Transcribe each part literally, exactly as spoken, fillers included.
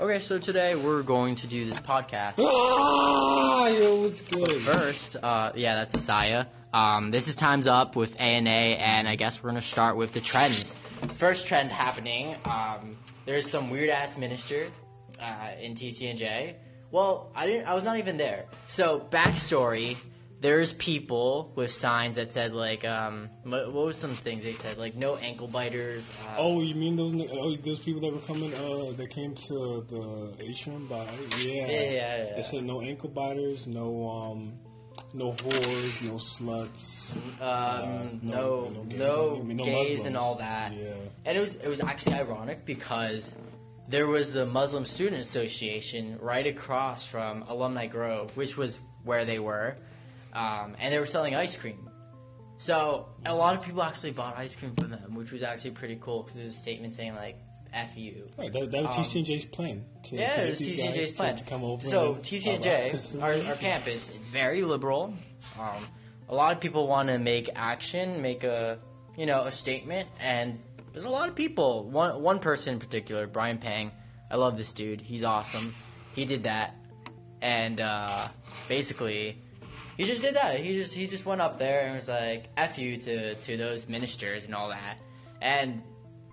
Okay, so today we're going to do this podcast. Ah, it was good. But first, uh, yeah, that's Asaya. Um, this is Time's Up with A and A, and I guess we're going to start with the trends. First trend happening, um, there's some weird-ass minister uh, in T C N J. Well, I didn't. I was not even there. So, backstory, there's people with signs that said, like, um, what was some things they said? Like, no ankle biters. Uh, oh, you mean those oh, those people that were coming, uh, that came to the atrium by, yeah. Yeah, yeah, yeah. They said no ankle biters, no, um... no whores, no sluts, um, uh, no, no, no gays, no I mean, no gays and all that. Yeah. And it was it was actually ironic because there was the Muslim Student Association right across from Alumni Grove, which was where they were, um, and they were selling ice cream. So a lot of people actually bought ice cream from them, which was actually pretty cool because there was a statement saying, like, F you. Right, that, that was um, T C N J's plan. To, yeah, to it was T C N J's plan. To, to come over so T C N J, our, our campus, it's very liberal. Um, a lot of people want to make action, make a, you know, a statement, and there's a lot of people. One one person in particular, Brian Pang. I love this dude. He's awesome. He did that, and uh, basically, he just did that. He just he just went up there and was like, F you to to those ministers and all that, and.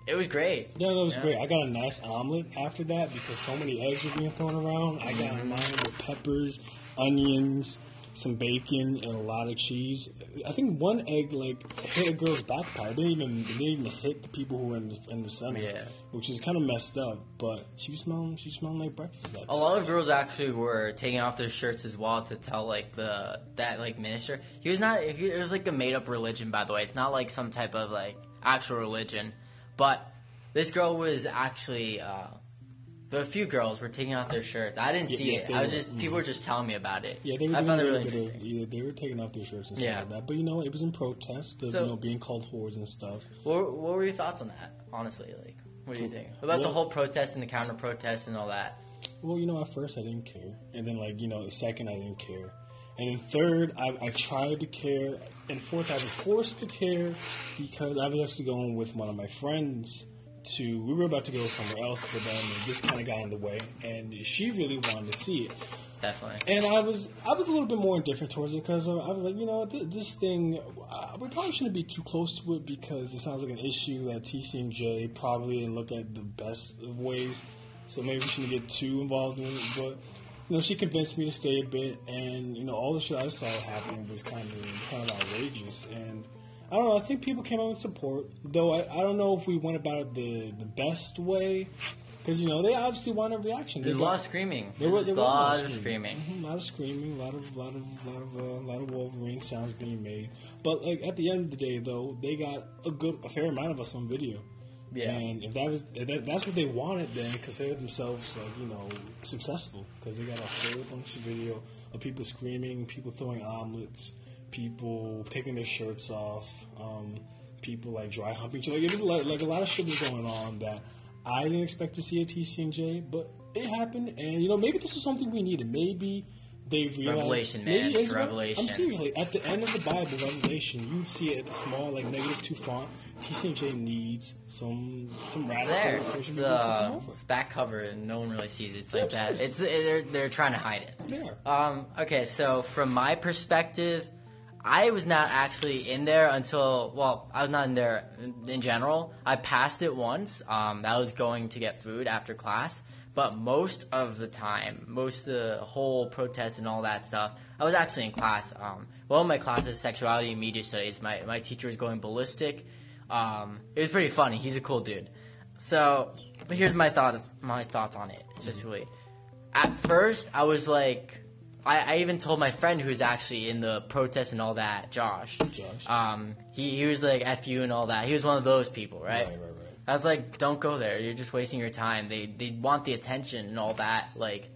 It was great. Yeah, that was yeah. great. I got a nice omelet after that because so many eggs were being thrown around. I got mine with peppers, onions, some bacon, and a lot of cheese. I think one egg, like, hit a girl's backpack. They didn't even, they didn't even hit the people who were in the, in the center, yeah. which is kind of messed up. But she was smelling, she was smelling like breakfast. That a day. lot of girls actually were taking off their shirts as well to tell, like, the that, like, minister. He was not, it was, like, a made-up religion, by the way. It's not, like, some type of, like, actual religion. But this girl was actually, uh, but a few girls were taking off their shirts. I didn't yeah, see yes, it. I was were, just, people yeah. were just telling me about it. Yeah, they were, I found it really interesting. Of, yeah, they were taking off their shirts and stuff yeah. like that. But, you know, it was in protest of, so, you know, being called whores and stuff. What, what were your thoughts on that, honestly? Like, what do you think? About well, the whole protest and the counter-protest and all that? Well, you know, at first I didn't care. And then, like, you know, the second I didn't care. And then third, I, I tried to care. And fourth, I was forced to care because I was actually going with one of my friends to... We were about to go somewhere else, but then this kind of got in the way. And she really wanted to see it. Definitely. And I was I was a little bit more indifferent towards it because I was like, you know, th- this thing, uh, we probably shouldn't be too close to it because it sounds like an issue that T C N J probably didn't look at the best of ways. So maybe we shouldn't get too involved in it, but... You know, she convinced me to stay a bit, and, you know, all the shit I saw happening was kind of kind of outrageous, and I don't know, I think people came out with support, though I, I don't know if we went about it the, the best way, because, you know, they obviously wanted a reaction. There's a lot of screaming. There was a lot of screaming. A lot of screaming, a lot of, lot of, lot of, uh, lot of Wolverine sounds being made, but, like, at the end of the day, though, they got a good, a fair amount of us on video. Yeah. And if that was if that, that's what they wanted, then consider themselves, like, you know, successful because they got a whole bunch of video of people screaming, people throwing omelets, people taking their shirts off, um, people like dry humping. Like, it was like, like a lot of shit was going on that I didn't expect to see at T C N J, but it happened. And you know, maybe this was something we needed. Maybe they realized. Revelation, man. Maybe it's revelation. I'm serious. Like, at the end of the Bible, Revelation, you see it at the small, like, negative two font. T C N J needs some some radical there. It's there. Uh, it's back cover, and no one really sees it. It's like yeah, that. It's they're they're trying to hide it. Yeah. Um. Okay. So from my perspective, I was not actually in there until well, I was not in there in, in general. I passed it once. Um. That was going to get food after class. But most of the time, most of the whole protest and all that stuff, I was actually in class. Um, well, in my classes, sexuality and media studies, my, my teacher was going ballistic. Um, it was pretty funny. He's a cool dude. So, but here's my thoughts my thoughts on it, specifically. At first, I was like, I, I even told my friend who's actually in the protest and all that, Josh. Josh. Um, he, he was like, F you and all that. He was one of those people, right? Right, right, right. I was like, don't go there. You're just wasting your time. They they want the attention and all that. Like,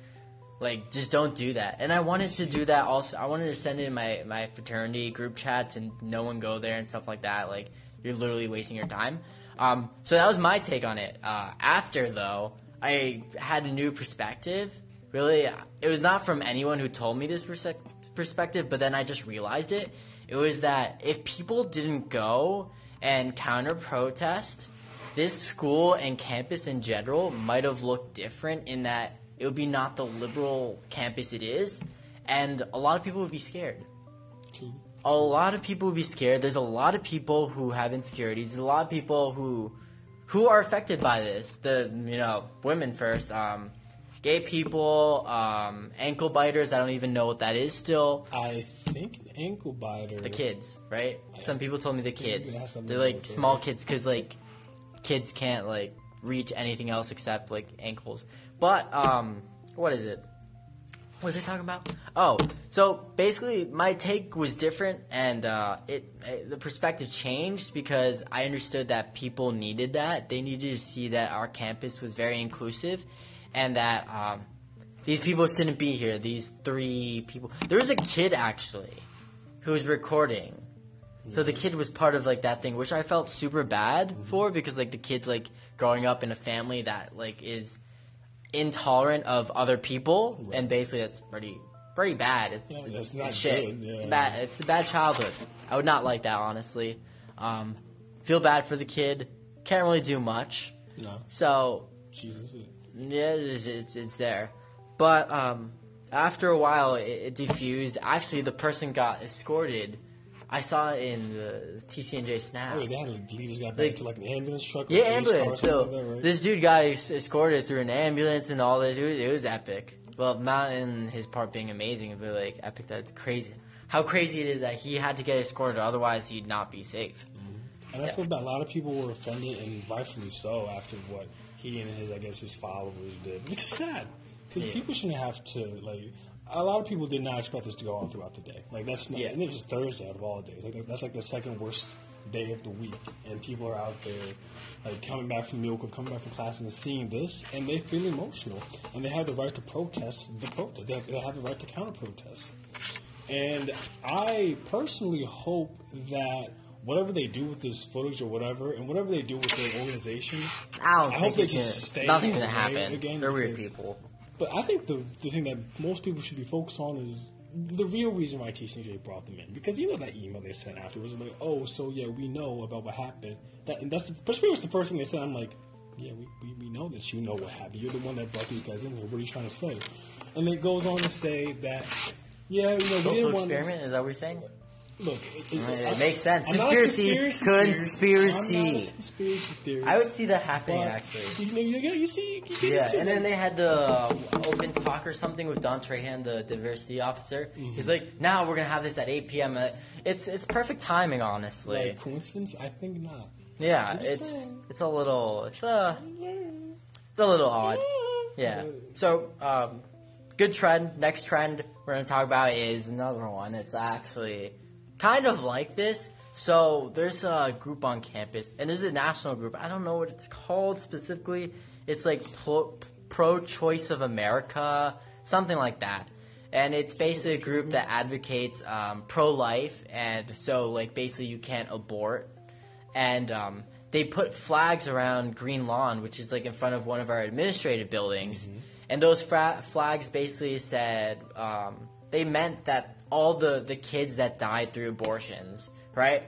like just don't do that. And I wanted to do that also. I wanted to send it in my, my fraternity group chats and no one go there and stuff like that. Like, you're literally wasting your time. Um, so that was my take on it. Uh, after, though, I had a new perspective. Really, it was not from anyone who told me this perse- perspective, but then I just realized it. It was that if people didn't go and counter-protest... this school and campus in general might have looked different in that it would be not the liberal campus it is, and a lot of people would be scared. Okay. A lot of people would be scared. There's a lot of people who have insecurities. There's a lot of people who who are affected by this. The, you know, women first, um, gay people, um, ankle biters. I don't even know what that is still. I think the ankle biter. The kids, right? I Some people told me the kids. They're like small it. kids because like kids can't like reach anything else except like ankles. But um, what is it? What was I talking about? Oh, so basically my take was different, and uh, it, it the perspective changed because I understood that people needed that. They needed to see that our campus was very inclusive and that um, these people shouldn't be here, these three people. There was a kid, actually, who was recording. Mm-hmm. So the kid was part of, like, that thing, which I felt super bad mm-hmm. for because, like, the kid's, like, growing up in a family that, like, is – intolerant of other people, right. And basically that's pretty pretty bad. It's, yeah, that's not shit. Yeah, it's yeah. bad. It's a bad childhood. I would not like that, honestly. Um, feel bad for the kid. Can't really do much. No. So. Jesus. Yeah, it's, it's, it's there, but um, after a while it, it diffused. Actually, the person got escorted. I saw it in the T C N J snap. Wait, they had to lead this guy back like, to like an ambulance truck? Yeah, ambulance. So like that, right? This dude got escorted through an ambulance and all this. It was, it was epic. Well, not in his part being amazing, but like epic. That's crazy. How crazy it is that he had to get escorted, otherwise he'd not be safe. Mm-hmm. And yeah. I feel that a lot of people were offended, and rightfully so, after what he and his, I guess, his followers did. Which is sad, because yeah. people shouldn't have to, like... A lot of people did not expect this to go on throughout the day. Like, that's not, yeah. and it was Thursday out of all days. Like, that's like the second worst day of the week. And people are out there, like, coming back from New York, coming back from class and seeing this, and they feel emotional. And they have the right to protest the protest. They have, they have the right to counter protest. And I personally hope that whatever they do with this footage or whatever, and whatever they do with their organization, I, don't I hope they just stay. Nothing's going to happen. Again, they're weird people. But I think the the thing that most people should be focused on is the real reason why T C N J brought them in. Because you know that email they sent afterwards, like, oh, so yeah, we know about what happened. That, and that's the, pretty much the first thing they said. I'm like, yeah, we, we, we know that you know what happened. You're the one that brought these guys in here. What are you trying to say? And it goes on to say that, yeah, you know, social we didn't want experiment? To, is that what you're saying? Look, it, it, right, I, it makes sense. Conspiracy, conspiracy. I'm not a conspiracy theorist. I would see that happening, actually. You, you, you see, you yeah. And then they had the uh, open talk or something with Don Trahan, the diversity officer. Mm-hmm. He's like, "Now we're gonna have this at eight p.m. It's it's perfect timing, honestly. Like, coincidence? I think not. Yeah, it's saying. it's a little it's a it's a little odd. Yeah. So, um, good trend. Next trend we're gonna talk about is another one. It's actually kind of like this. So there's a group on campus, and there's a national group. I don't know what it's called specifically. It's like pro, pro-choice of America, something like that. And it's basically a group that advocates um, pro-life, and so like basically you can't abort. And um, they put flags around Green Lawn, which is like in front of one of our administrative buildings. Mm-hmm. And those fra- flags basically said um, they meant that all the, the kids that died through abortions, right?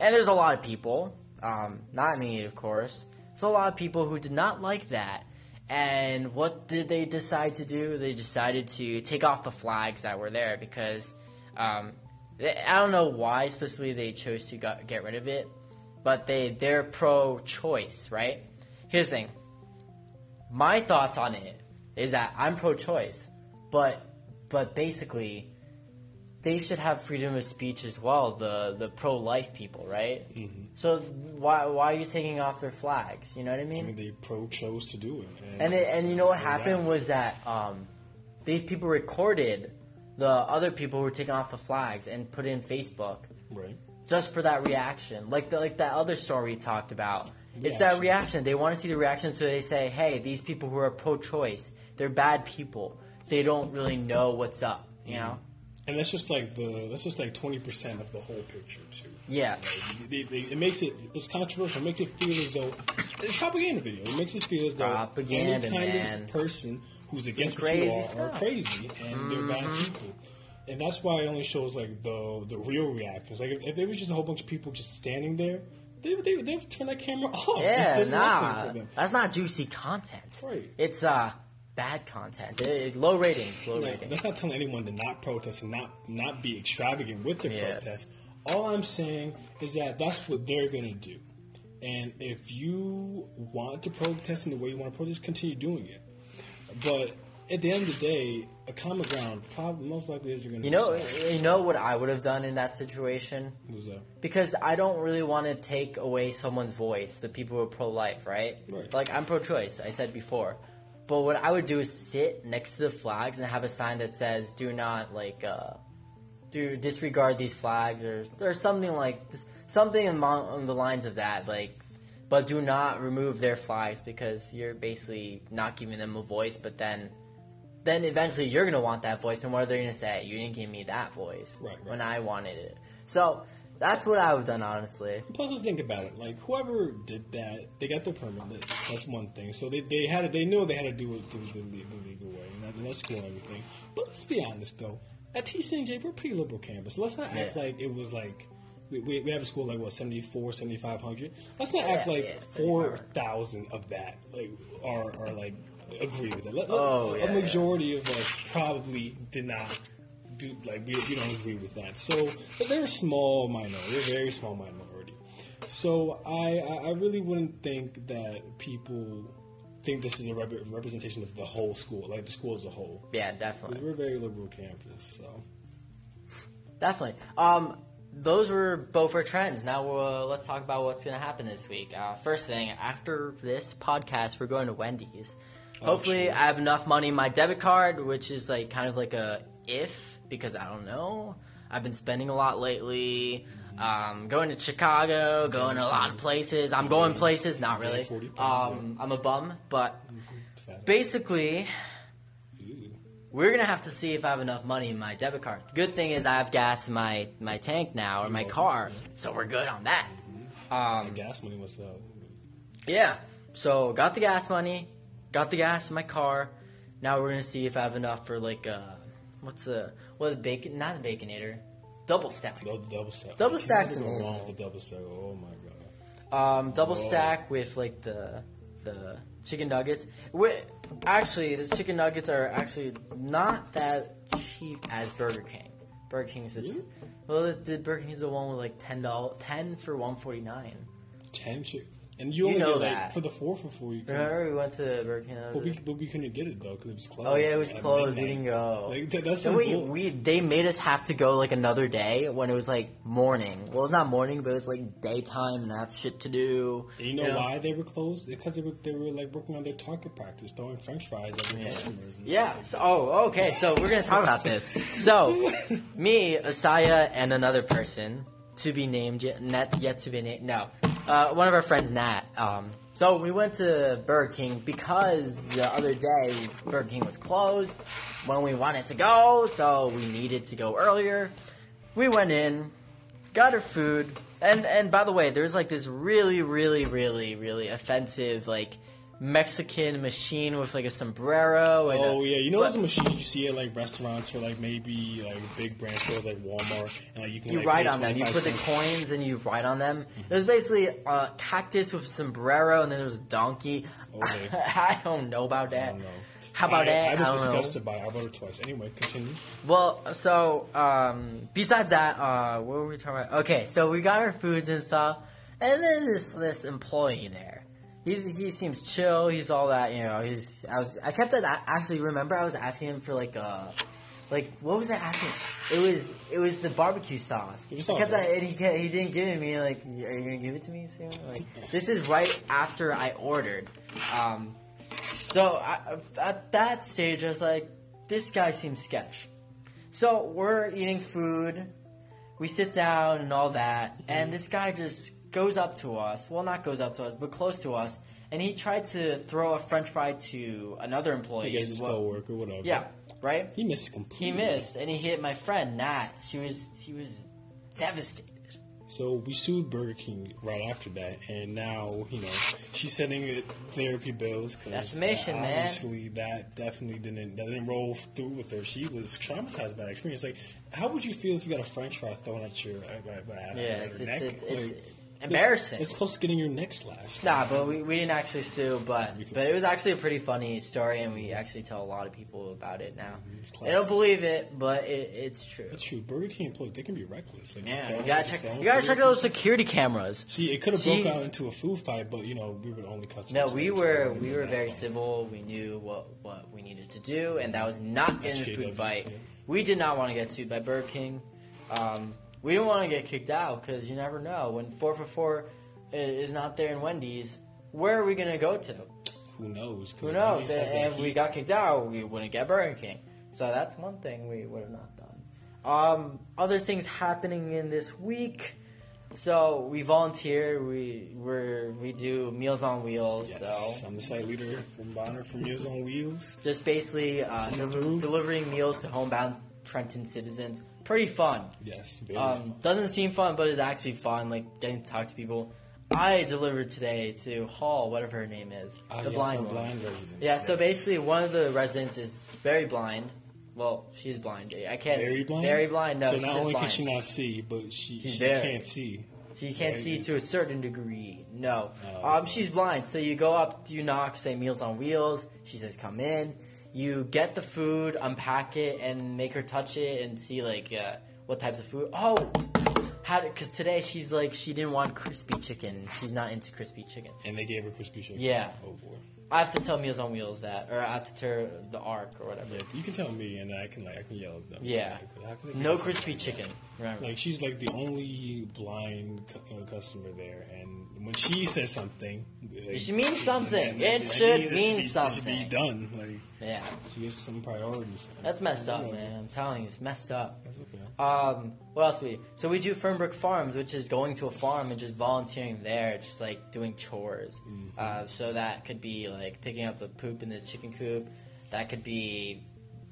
And there's a lot of people, um, not me, of course. There's a lot of people who did not like that. And what did they decide to do? They decided to take off the flags that were there because um, they, I don't know why specifically they chose to got, get rid of it, but they, they're pro-choice, right? Here's the thing. My thoughts on it is that I'm pro-choice, but but basically... they should have freedom of speech as well, the the pro-life people, right? Mm-hmm. So why why are you taking off their flags? You know what I mean? I mean they pro-chose to do it. And, and, it, and you know what happened that. was that um, these people recorded the other people who were taking off the flags and put it in Facebook. Right. Just for that reaction. Like the, like that other story we talked about. Reactions. It's that reaction. They want to see the reaction, so they say, hey, these people who are pro-choice, they're bad people. They don't really know what's up, you mm-hmm. know? And that's just like the that's just like twenty percent of the whole picture too. Yeah, like, they, they, it makes it it's controversial. It makes it feel as though it's propaganda video. It makes it feel as though propaganda, any kind man. of person who's it's against what you are stuff. are crazy and mm-hmm. they're bad people. And that's why it only shows like the the real reactions. Like if, if it was just a whole bunch of people just standing there, They they they've turned that camera off. Yeah, nah, that's not juicy content. Right. It's uh bad content. It, it, low ratings. Low yeah, ratings. That's not telling anyone to not protest and not not be extravagant with their yeah. protest. All I'm saying is that that's what they're gonna do. And if you want to protest in the way you want to protest, continue doing it. But at the end of the day, a common ground probably most likely is you're going to. You know, you know what I would have done in that situation? What's that? Because I don't really want to take away someone's voice. The people who are pro-life, right? Right. Like I'm pro-choice. I said before. But what I would do is sit next to the flags and have a sign that says, "Do not like." Uh, Do disregard these flags, or or something like this, something along the lines of that, like, but do not remove their flags because you're basically not giving them a voice. But then, then eventually you're gonna want that voice, and what are they gonna say? You didn't give me that voice right, right. when I wanted it. So that's what I would have done, honestly. Plus, let's think about it. Like whoever did that, they got their permit. That's one thing. So they they had to, they knew they had to do it through the legal, legal way, and that's cool and everything. But let's be honest though. At T C N J, we're a pretty liberal campus. So let's not act yeah. like it was like we, we we have a school like what seventy-four, seventy-five hundred. Let's not yeah, act like yeah, four thousand of that like are are like agree with it. Let, oh, let, yeah, a majority yeah. of us probably did not do like we we don't agree with that. So they're a small minority, they're a very small minority. So I I really wouldn't think that people think this is a rep- representation of the whole school, like the school as a whole. Yeah, definitely. We're a very liberal campus, so. Definitely. Um, those were both our trends. Now uh, let's talk about what's going to happen this week. Uh, first thing, after this podcast, we're going to Wendy's. Oh, Hopefully sure. I have enough money in my debit card, which is like kind of like a if, because I don't know. I've been spending a lot lately. Um, going to Chicago, going to a lot of places. I'm going places, not really. Um, I'm a bum, but basically, we're going to have to see if I have enough money in my debit card. The good thing is I have gas in my, my tank now, or my car, so we're good on that. Um, gas money was up. Yeah, so got the gas money, got the gas in my car. Now we're going to see if I have enough for like, uh, what's the, what's the bacon, not the Baconator. Double stack. Double, double stack. Double stack. Double stack. Oh my god. Um, double Whoa. stack with like the the chicken nuggets. We're, actually, the chicken nuggets are actually not that cheap as Burger King. Burger King's the really? well, the Burger King's the one with like ten dollars, ten for one forty nine. Ten chicken. And you, you only know get, that. Like, for the four for four. You Remember, we went to Burger King. But we, but we couldn't get it, though, because it was closed. Oh, yeah, it was like, closed. We didn't go. Like, that, that's so we, cool. we, they made us have to go, like, another day when it was, like, morning. Well, it's not morning, but it was, like, daytime, and I have shit to do. And you know, you know why they were closed? Because they were, they were, like, working on their target practice, throwing french fries at their yeah. customers. Yeah. So, oh, okay. So we're going to talk about this. So me, Asaya, and another person to be named yet, not yet to be named. No. Uh, one of our friends, Nat. Um, so we went to Burger King because the other day Burger King was closed when we wanted to go, so we needed to go earlier. We went in, got our food, and, and by the way, there's like this really, really, really, really offensive like Mexican machine with like a sombrero. And oh a, yeah, you know those machines you see at like restaurants for like maybe like big brand stores like Walmart, and like you can you like, write on them. You put cents. the coins and you write on them. Mm-hmm. It was basically a cactus with a sombrero, and then there was a donkey. Okay. I, I don't know about that. I don't know. How about I, that? I was I don't disgusted know. by. it. I bought it twice. Anyway, continue. Well, so um, besides that, uh, what were we talking about? Okay, so we got our foods and stuff, and then this this employee there. He's, he seems chill. He's all that, you know. He's I was I kept it. Actually, remember I was asking him for like a, like what was I asking? It was it was the barbecue sauce. He kept that, and he kept, he didn't give it to me. Like, are you gonna give it to me soon? Like, this is right after I ordered. Um, so I, at that stage, I was like, this guy seems sketch. So we're eating food, we sit down and all that, mm-hmm. and this guy just. goes up to us, well not goes up to us, but close to us, and he tried to throw a french fry to another employee. I guess his co-worker, whatever. Yeah, right? He missed completely. He missed, and he hit my friend, Nat. She was, she was devastated. So we sued Burger King right after that, and now, you know, she's sending therapy bills. Cause Defamation, uh, man. Obviously, that definitely didn't, that didn't roll through with her. She was traumatized by that experience. Like, how would you feel if you got a french fry thrown at your, by, by, by yeah, her it's, neck? Yeah, it's, it's, like, it's embarrassing. It's close to getting your neck slashed. Nah, but we, we didn't actually sue, but but it was actually a pretty funny story, and we actually tell a lot of people about it now. They don't believe it, but it, it's true. It's true. Burger King employees, they can be reckless. Like, yeah, you gotta check. You gotta check out those security cameras. See, it could have broke out into a food fight, but you know we were the only customers. No, we were we were very civil. We knew what what we needed to do, and that was not in a food fight. We did not want to get sued by Burger King. Um, we didn't want to get kicked out because you never know. When four for four is not there in Wendy's, where are we going to go to? Who knows? Who knows? And if we got kicked out, we wouldn't get Burger King. So that's one thing we would have not done. Um, other things happening in this week. So we volunteer. We we're, we do Meals on Wheels. Yes, so I'm the site leader from Bonner for Meals on Wheels. Just basically uh, del- delivering meals to homebound Trenton citizens. Pretty fun. Yes. Very um, fun. Doesn't seem fun, but it's actually fun. Like getting to talk to people. I delivered today to Hall, whatever her name is, ah, the yes, blind one. Blind resident. Yeah. Yes. So basically, one of the residents is very blind. Well, she's blind. I can't. Very blind. Very blind. No. So she's not only blind. Can she not see, but she, she can't see. She can't very see good. To a certain degree. No. no um, no. She's blind. So you go up, you knock, say Meals on Wheels. She says, "Come in." You get the food, unpack it, and make her touch it and see, like, uh, what types of food. Oh! Because today she's like, she didn't want crispy chicken. She's not into crispy chicken. And they gave her crispy chicken. Yeah. Oh, boy. I have to tell Meals on Wheels that, or I have to tell the ARC or whatever. Yeah, you can tell me, and I can, like, I can yell at them. Yeah. Like, no crispy like chicken. Remember. Like, she's, like, the only blind cu- customer there, and when she says something... Like, it should mean something. It, it should mean, mean it should be, something. It should be done, like... Yeah. She gets some priorities. That's messed up, man. I'm telling you, it's messed up. That's okay. Um, what else do we do? So we do Fernbrook Farms, which is going to a farm and just volunteering there, just like doing chores. Mm-hmm. Uh, so that could be like picking up the poop in the chicken coop. That could be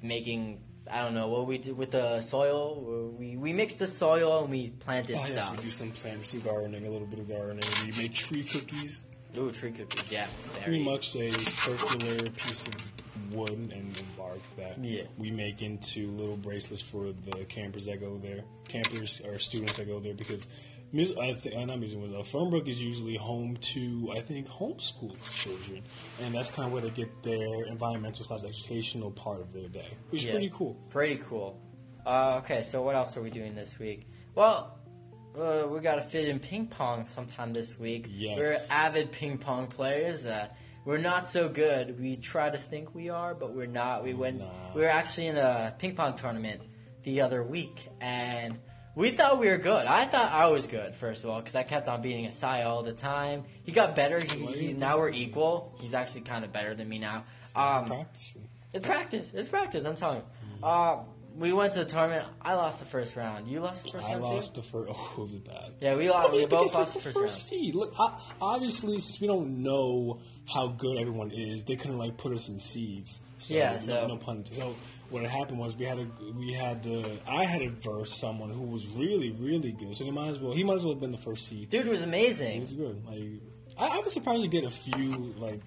making, I don't know, what we do with the soil. We we mixed the soil and we planted oh, yes, stuff. We do some plants, some gardening, a little bit of gardening. We make tree cookies. Ooh, tree cookies, yes. Pretty much a circular piece of wood and, and bark that yeah. we make into little bracelets for the campers that go there. Campers or students that go there because music, I th- not music, uh, Fernbrook is usually home to, I think, homeschool children. And that's kind of where they get their environmental slash educational part of their day, which yeah. is pretty cool. Pretty cool. Uh, okay, so what else are we doing this week? Well, uh, we got to fit in ping pong sometime this week. Yes. We're avid ping pong players. Uh, We're not so good. We try to think we are, but we're not. We went. Nah. We were actually in a ping pong tournament the other week, and we thought we were good. I thought I was good, first of all, because I kept on beating Asai all the time. He got better. He, he now we're equal. He's actually kind of better than me now. Um, practice. It's practice. It's practice. I'm telling you. Uh, we went to the tournament. I lost the first round. You lost the first I round, too? I lost the first... Oh, it was bad. Yeah, we lost. I mean, we both lost the first, first round. Seed. Look, I, obviously, since we don't know how good everyone is, they couldn't, like, put us in seeds. So, yeah, so... No, no pun intended. So, what had happened was we had a... We had the... I had to verse someone who was really, really good. So, he might as well... He might as well have been the first seed. Dude was amazing. He was good. Like, I, I was surprised to get a few, like...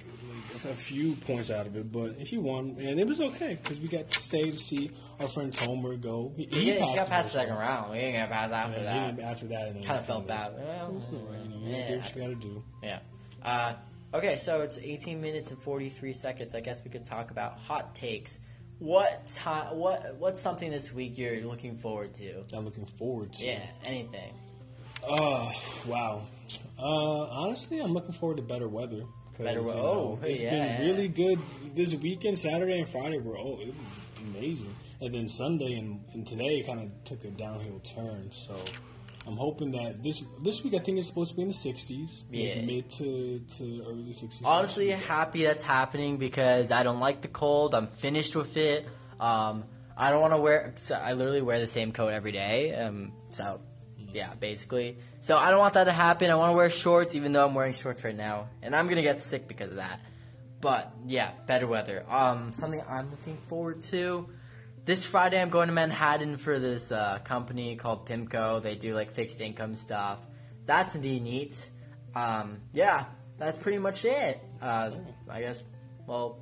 a few points out of it, but he won, and it was okay because we got to stay to see our friend Tomer go. He, he, he passed got past the second round. We didn't get past after yeah, that. After that, kind of felt bad. Well, was right. You know, you yeah, do what you gotta do. Yeah. Uh, okay, so it's eighteen minutes and forty-three seconds. I guess we could talk about hot takes. What time? What What's something this week you're looking forward to? I'm looking forward to. Yeah. Anything. Uh wow. Uh, honestly, I'm looking forward to better weather. Better well. You know, oh, it's yeah. been really good this weekend. Saturday and Friday were oh, it was amazing, and then Sunday and, and today kind of took a downhill turn. So I'm hoping that this this week I think it's supposed to be in the sixties, yeah. like mid to to early sixties. Honestly, happy that's happening because I don't like the cold. I'm finished with it. Um, I don't want to wear. I literally wear the same coat every day. Um, so. Yeah, basically. So I don't want that to happen. I want to wear shorts, even though I'm wearing shorts right now. And I'm going to get sick because of that. But, yeah, better weather. Um, something I'm looking forward to. This Friday I'm going to Manhattan for this uh, company called PIMCO. They do, like, fixed income stuff. That's indeed neat. Um, yeah, that's pretty much it. Uh, I guess, well,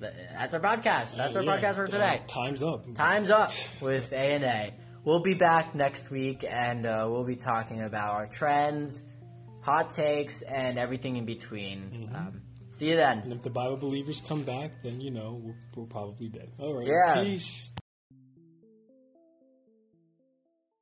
that's our podcast. That's our uh, yeah. podcast for today. Uh, time's up. Time's up with A and A. We'll be back next week, and uh, we'll be talking about our trends, hot takes, and everything in between. Mm-hmm. Um, see you then. And if the Bible believers come back, then, you know, we're, we're probably dead. All right. Yeah. Peace.